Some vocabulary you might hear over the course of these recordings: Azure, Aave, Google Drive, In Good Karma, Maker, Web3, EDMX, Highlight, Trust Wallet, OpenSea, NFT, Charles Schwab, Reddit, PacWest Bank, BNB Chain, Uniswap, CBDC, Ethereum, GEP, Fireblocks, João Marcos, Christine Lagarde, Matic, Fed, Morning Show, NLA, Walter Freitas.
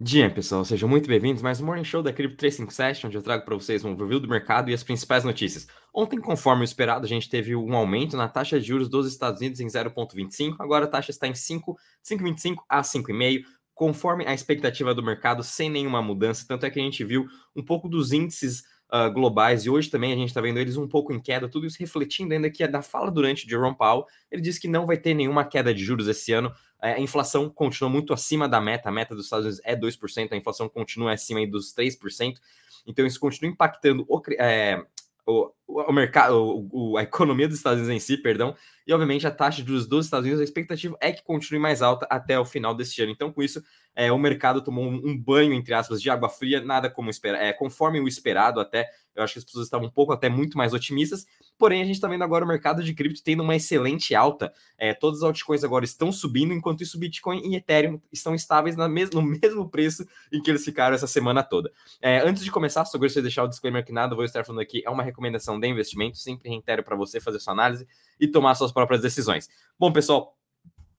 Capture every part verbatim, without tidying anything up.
Dia, pessoal. Sejam muito bem-vindos a mais um Morning Show da Cripto trezentos e cinquenta e sete, onde eu trago para vocês um overview do mercado e as principais notícias. Ontem, conforme o esperado, a gente teve um aumento na taxa de juros dos Estados Unidos em zero vírgula vinte e cinco. Agora a taxa está em cinco vírgula vinte e cinco a cinco vírgula cinco, conforme a expectativa do mercado, sem nenhuma mudança. Tanto é que a gente viu um pouco dos índices Uh, globais, e hoje também a gente está vendo eles um pouco em queda, tudo isso refletindo ainda que da fala durante Jerome Powell, ele disse que não vai ter nenhuma queda de juros esse ano. A inflação continua muito acima da meta, a meta dos Estados Unidos é dois por cento, a inflação continua acima aí dos três por cento, então isso continua impactando o, é, o, o mercado, o, a economia dos Estados Unidos em si, perdão, e obviamente a taxa de juros dos Estados Unidos, a expectativa é que continue mais alta até o final deste ano. Então com isso, É, o mercado tomou um banho, entre aspas, de água fria, nada como esperar, é, conforme o esperado até. Eu acho que as pessoas estavam um pouco até muito mais otimistas, porém a gente está vendo agora o mercado de cripto tendo uma excelente alta. É, todas as altcoins agora estão subindo, enquanto isso Bitcoin e Ethereum estão estáveis na mes- no mesmo preço em que eles ficaram essa semana toda. É, antes de começar, só gostaria de deixar o disclaimer que nada vou estar falando aqui é uma recomendação de investimento, sempre reitero para você fazer sua análise e tomar suas próprias decisões. Bom, pessoal,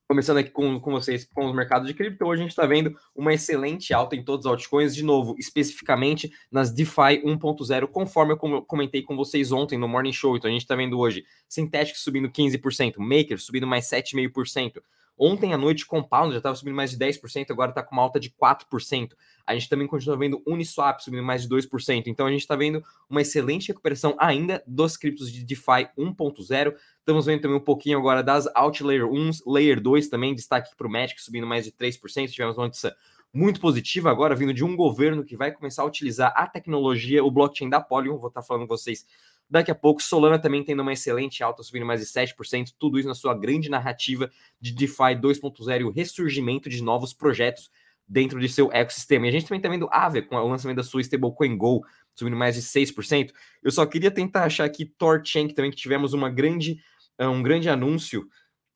começando aqui com, com vocês com o mercado de cripto, hoje a gente está vendo uma excelente alta em todos os altcoins, de novo, especificamente nas DeFi um ponto zero, conforme eu comentei com vocês ontem no Morning Show. Então a gente está vendo hoje Synthetix subindo quinze por cento, Maker subindo mais sete vírgula cinco por cento. Ontem à noite, Compound já estava subindo mais de dez por cento, agora está com uma alta de quatro por cento. A gente também continua vendo Uniswap subindo mais de dois por cento. Então a gente está vendo uma excelente recuperação ainda dos criptos de DeFi um ponto zero. Estamos vendo também um pouquinho agora das Alt Layer um, Layer dois também, destaque para o Matic subindo mais de três por cento. Tivemos uma notícia muito positiva agora, vindo de um governo que vai começar a utilizar a tecnologia, o blockchain da Polygon. Vou estar falando com vocês daqui a pouco. Solana também tendo uma excelente alta, subindo mais de sete por cento, tudo isso na sua grande narrativa de DeFi dois ponto zero e o ressurgimento de novos projetos dentro de seu ecossistema. E a gente também está vendo Aave com o lançamento da sua stablecoin Go, subindo mais de seis por cento. Eu só queria tentar achar aqui THORChain, que também que tivemos uma grande, um grande anúncio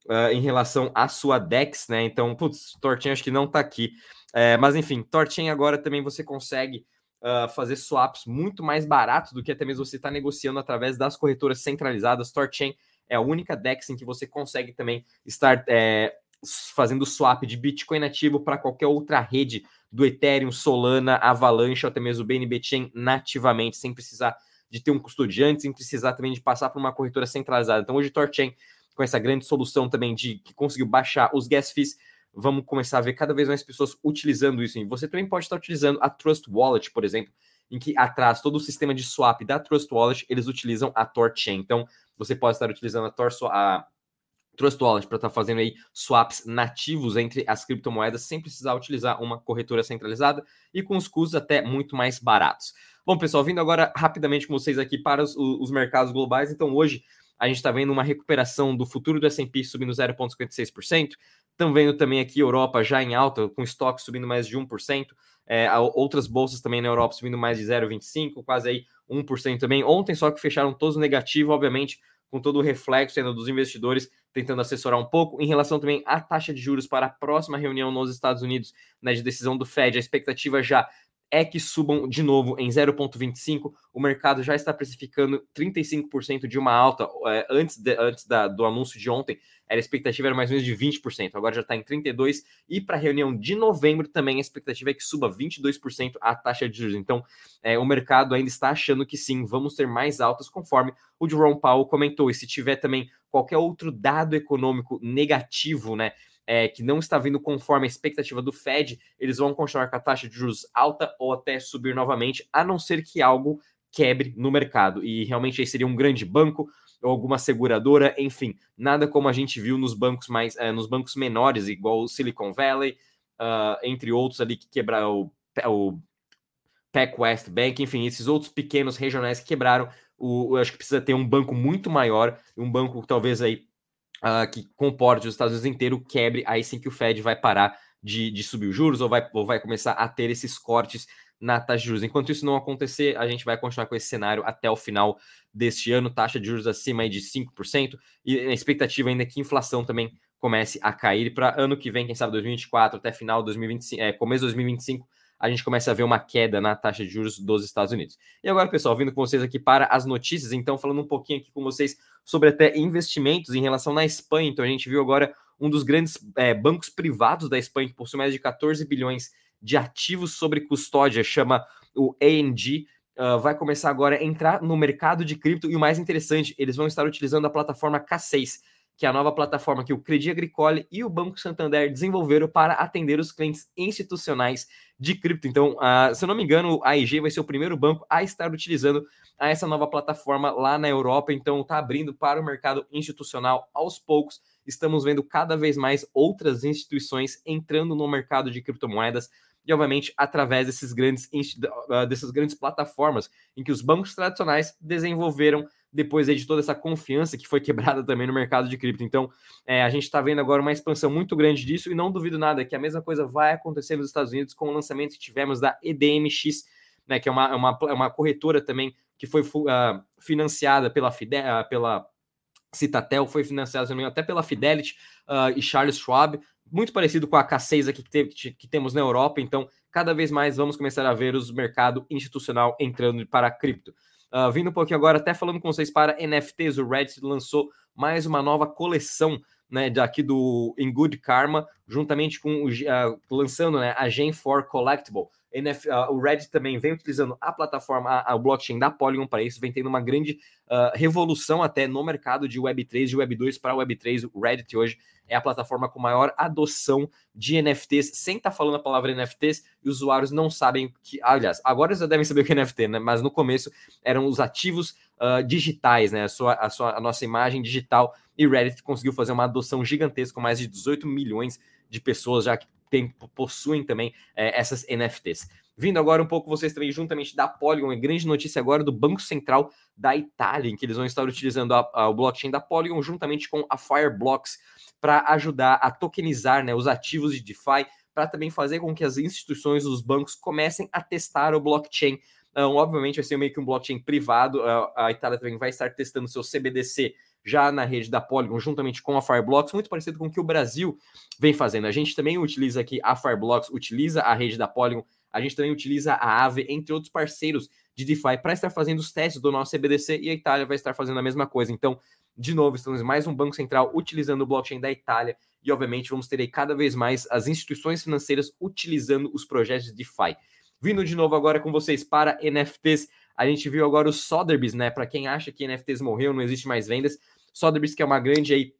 uh, em relação à sua DEX, né? Então, putz, THORChain acho que não está aqui. É, mas enfim, THORChain agora também você consegue Uh, fazer swaps muito mais baratos do que até mesmo você está negociando através das corretoras centralizadas. THORChain é a única DEX em que você consegue também estar é, fazendo swap de Bitcoin nativo para qualquer outra rede do Ethereum, Solana, Avalanche ou até mesmo o B N B Chain nativamente, sem precisar de ter um custodiante, sem precisar também de passar por uma corretora centralizada. Então hoje THORChain, com essa grande solução também de que conseguiu baixar os gas fees, vamos começar a ver cada vez mais pessoas utilizando isso. E você também pode estar utilizando a Trust Wallet, por exemplo, em que atrás todo o sistema de swap da Trust Wallet, eles utilizam a THORChain. Então, você pode estar utilizando a, Tor, a Trust Wallet para estar fazendo aí swaps nativos entre as criptomoedas sem precisar utilizar uma corretora centralizada e com os custos até muito mais baratos. Bom, pessoal, vindo agora rapidamente com vocês aqui para os, os mercados globais. Então, hoje a gente está vendo uma recuperação do futuro do S and P subindo zero vírgula cinquenta e seis por cento. Estamos vendo também aqui Europa já em alta, com estoque subindo mais de um por cento. É, outras bolsas também na Europa subindo mais de zero vírgula vinte e cinco por cento, quase aí um por cento também. Ontem só que fecharam todos negativo, obviamente, com todo o reflexo ainda dos investidores tentando assessorar um pouco. Em relação também à taxa de juros para a próxima reunião nos Estados Unidos, né, de decisão do Fed, a expectativa já é que subam de novo em zero vírgula vinte e cinco por cento. O mercado já está precificando trinta e cinco por cento de uma alta. Antes, de, antes da, do anúncio de ontem, a expectativa era mais ou menos de vinte por cento. Agora já está em trinta e dois por cento. E para a reunião de novembro também a expectativa é que suba vinte e dois por cento a taxa de juros. Então, é, o mercado ainda está achando que sim, vamos ter mais altas, conforme o Jerome Powell comentou. E se tiver também qualquer outro dado econômico negativo, né, É, que não está vindo conforme a expectativa do Fed, eles vão continuar com a taxa de juros alta ou até subir novamente, a não ser que algo quebre no mercado. E realmente aí seria um grande banco ou alguma seguradora, enfim, nada como a gente viu nos bancos mais, é, nos bancos menores, igual o Silicon Valley, uh, entre outros ali que quebraram o, o PacWest Bank, enfim, esses outros pequenos regionais que quebraram. O, eu acho que precisa ter um banco muito maior, um banco talvez aí Uh, que comporte os Estados Unidos inteiro, quebre, aí sim que o Fed vai parar de, de subir os juros ou vai, ou vai começar a ter esses cortes na taxa de juros. Enquanto isso não acontecer, a gente vai continuar com esse cenário até o final deste ano, taxa de juros acima de cinco por cento, e a expectativa ainda é que a inflação também comece a cair para ano que vem, quem sabe dois mil e vinte e quatro, até final dois mil e vinte e cinco, é, começo de dois mil e vinte e cinco, a gente começa a ver uma queda na taxa de juros dos Estados Unidos. E agora, pessoal, vindo com vocês aqui para as notícias, então falando um pouquinho aqui com vocês sobre até investimentos em relação na Espanha. Então a gente viu agora um dos grandes é, bancos privados da Espanha, que possui mais de 14 bilhões de ativos sobre custódia, chama o A N G, uh, vai começar agora a entrar no mercado de cripto. E o mais interessante, eles vão estar utilizando a plataforma K seis, que é a nova plataforma que o Crédit Agricole e o Banco Santander desenvolveram para atender os clientes institucionais de cripto. Então, uh, se eu não me engano, a I G vai ser o primeiro banco a estar utilizando essa nova plataforma lá na Europa. Então, está abrindo para o mercado institucional aos poucos. Estamos vendo cada vez mais outras instituições entrando no mercado de criptomoedas e, obviamente, através desses grandes, uh, dessas grandes plataformas em que os bancos tradicionais desenvolveram depois de toda essa confiança que foi quebrada também no mercado de cripto. Então, é, a gente está vendo agora uma expansão muito grande disso e não duvido nada que a mesma coisa vai acontecer nos Estados Unidos com o lançamento que tivemos da E D M X, né, que é uma, uma, uma corretora também que foi uh, financiada pela, Fide- uh, pela Citadel, foi financiada também até pela Fidelity uh, e Charles Schwab, muito parecido com a K seis aqui que, te- que temos na Europa. Então, cada vez mais vamos começar a ver o mercado institucional entrando para a cripto. Uh, vindo um pouquinho agora, até falando com vocês para N F Ts, o Reddit lançou mais uma nova coleção, né, daqui do In Good Karma, juntamente com, uh, lançando, né, a Gen quatro Collectible. N F, uh, o Reddit também vem utilizando a plataforma, a, a blockchain da Polygon para isso, vem tendo uma grande uh, revolução até no mercado de Web três, de Web dois para Web três. O Reddit hoje é a plataforma com maior adoção de N F Ts, sem estar falando a palavra N F Ts, e usuários não sabem que... Aliás, agora eles já devem saber o que é N F T, né? Mas no começo eram os ativos uh, digitais, né? A, sua, a, sua, a nossa imagem digital, e Reddit conseguiu fazer uma adoção gigantesca com mais de dezoito milhões de pessoas já que tem, possuem também é, essas N F Ts. Vindo agora um pouco vocês também juntamente da Polygon, é grande notícia agora do Banco Central da Itália, em que eles vão estar utilizando a, a, o blockchain da Polygon juntamente com a Fireblocks para ajudar a tokenizar, né, os ativos de DeFi, para também fazer com que as instituições, os bancos, comecem a testar o blockchain. Então, obviamente vai ser meio que um blockchain privado, a, a Itália também vai estar testando seu C B D C já na rede da Polygon, juntamente com a Fireblocks, muito parecido com o que o Brasil vem fazendo. A gente também utiliza aqui a Fireblocks, utiliza a rede da Polygon, a gente também utiliza a Aave, entre outros parceiros de DeFi, para estar fazendo os testes do nosso C B D C, e a Itália vai estar fazendo a mesma coisa. Então, de novo, estamos em mais um Banco Central utilizando o blockchain da Itália, e obviamente vamos ter aí cada vez mais as instituições financeiras utilizando os projetos de DeFi. Vindo de novo agora com vocês para N F Ts, a gente viu agora o Sotheby's, né? Para quem acha que N F Ts morreu, não existe mais vendas, Sotheby's, que é uma grande aí,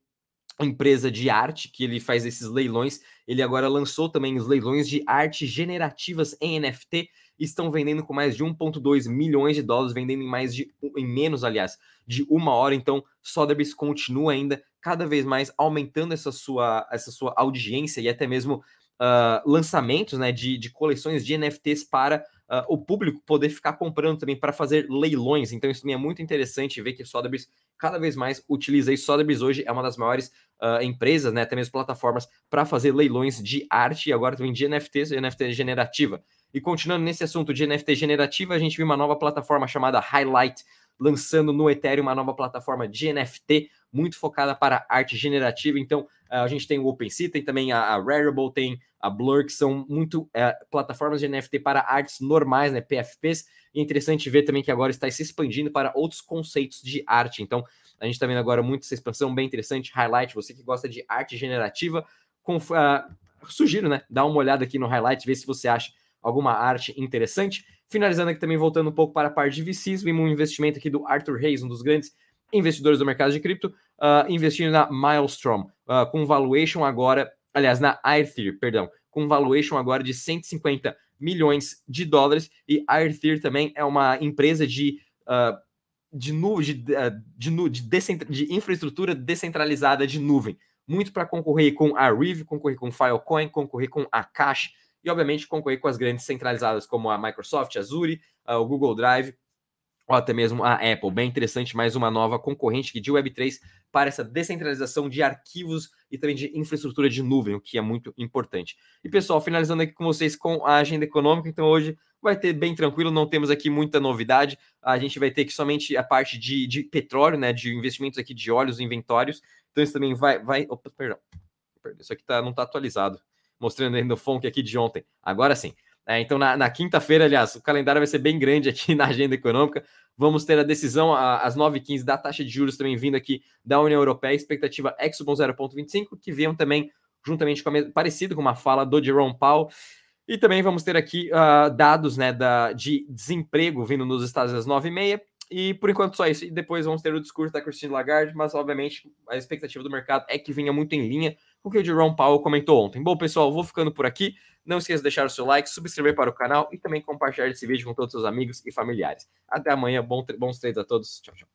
empresa de arte, que ele faz esses leilões, ele agora lançou também os leilões de arte generativas em N F T, estão vendendo com mais de um vírgula dois milhões de dólares, vendendo em mais de, em menos, aliás, de uma hora. Então, Sotheby's continua ainda cada vez mais aumentando essa sua, essa sua audiência e até mesmo Uh, lançamentos, né, de, de coleções de N F Ts para uh, o público poder ficar comprando também para fazer leilões. Então isso também é muito interessante ver que Sotheby's cada vez mais utiliza isso. Sotheby's hoje é uma das maiores uh, empresas, né, até mesmo plataformas para fazer leilões de arte e agora também de N F Ts, N F T generativa. E continuando nesse assunto de N F T generativa, a gente viu uma nova plataforma chamada Highlight lançando no Ethereum uma nova plataforma de N F T muito focada para arte generativa. Então, a gente tem o OpenSea, tem também a Rarible, tem a Blur, que são muito é, plataformas de N F T para artes normais, né, P F Ps. E é interessante ver também que agora está se expandindo para outros conceitos de arte. Então, a gente está vendo agora muito essa expansão bem interessante. Highlight, você que gosta de arte generativa, com, uh, sugiro, né, dar uma olhada aqui no Highlight, ver se você acha alguma arte interessante. Finalizando aqui também, voltando um pouco para a parte de V Cs, vimos um investimento aqui do Arthur Hayes, um dos grandes investidores do mercado de cripto, uh, investindo na Maelstrom, uh, com valuation agora, aliás, na Airthir, perdão, com valuation agora de cento e cinquenta milhões de dólares, e Airthir também é uma empresa de, uh, de, nu- de, uh, de, nu- de, decent- de infraestrutura descentralizada de nuvem, muito para concorrer com a Aave, concorrer com Filecoin, concorrer com a Cash, e obviamente concorrer com as grandes centralizadas como a Microsoft, a Azure, uh, o Google Drive, ou até mesmo a Apple. Bem interessante, mais uma nova concorrente de Web três para essa descentralização de arquivos e também de infraestrutura de nuvem, o que é muito importante. E pessoal, finalizando aqui com vocês com a agenda econômica, então hoje vai ter bem tranquilo, não temos aqui muita novidade, a gente vai ter aqui somente a parte de, de petróleo, né, de investimentos aqui de óleos e inventórios, então isso também vai... vai opa, perdão, perdão, isso aqui tá, não está atualizado, mostrando ainda o F O N C aqui de ontem, agora sim. É, então, na, na quinta-feira, aliás, o calendário vai ser bem grande aqui na agenda econômica. Vamos ter a decisão a, às nove e quinze da taxa de juros também vindo aqui da União Europeia, expectativa Exobon zero vírgula vinte e cinco, que vem também juntamente com a, parecido com uma fala do Jerome Powell. E também vamos ter aqui uh, dados, né, da, de desemprego vindo nos Estados Unidos às nove e meia. E por enquanto só isso. E depois vamos ter o discurso da Christine Lagarde, mas obviamente a expectativa do mercado é que vinha muito em linha com o que o Jerome Powell comentou ontem. Bom, pessoal, vou ficando por aqui. Não esqueça de deixar o seu like, subscrever para o canal e também compartilhar esse vídeo com todos os seus amigos e familiares. Até amanhã. Bom, bons trades a todos. Tchau, tchau.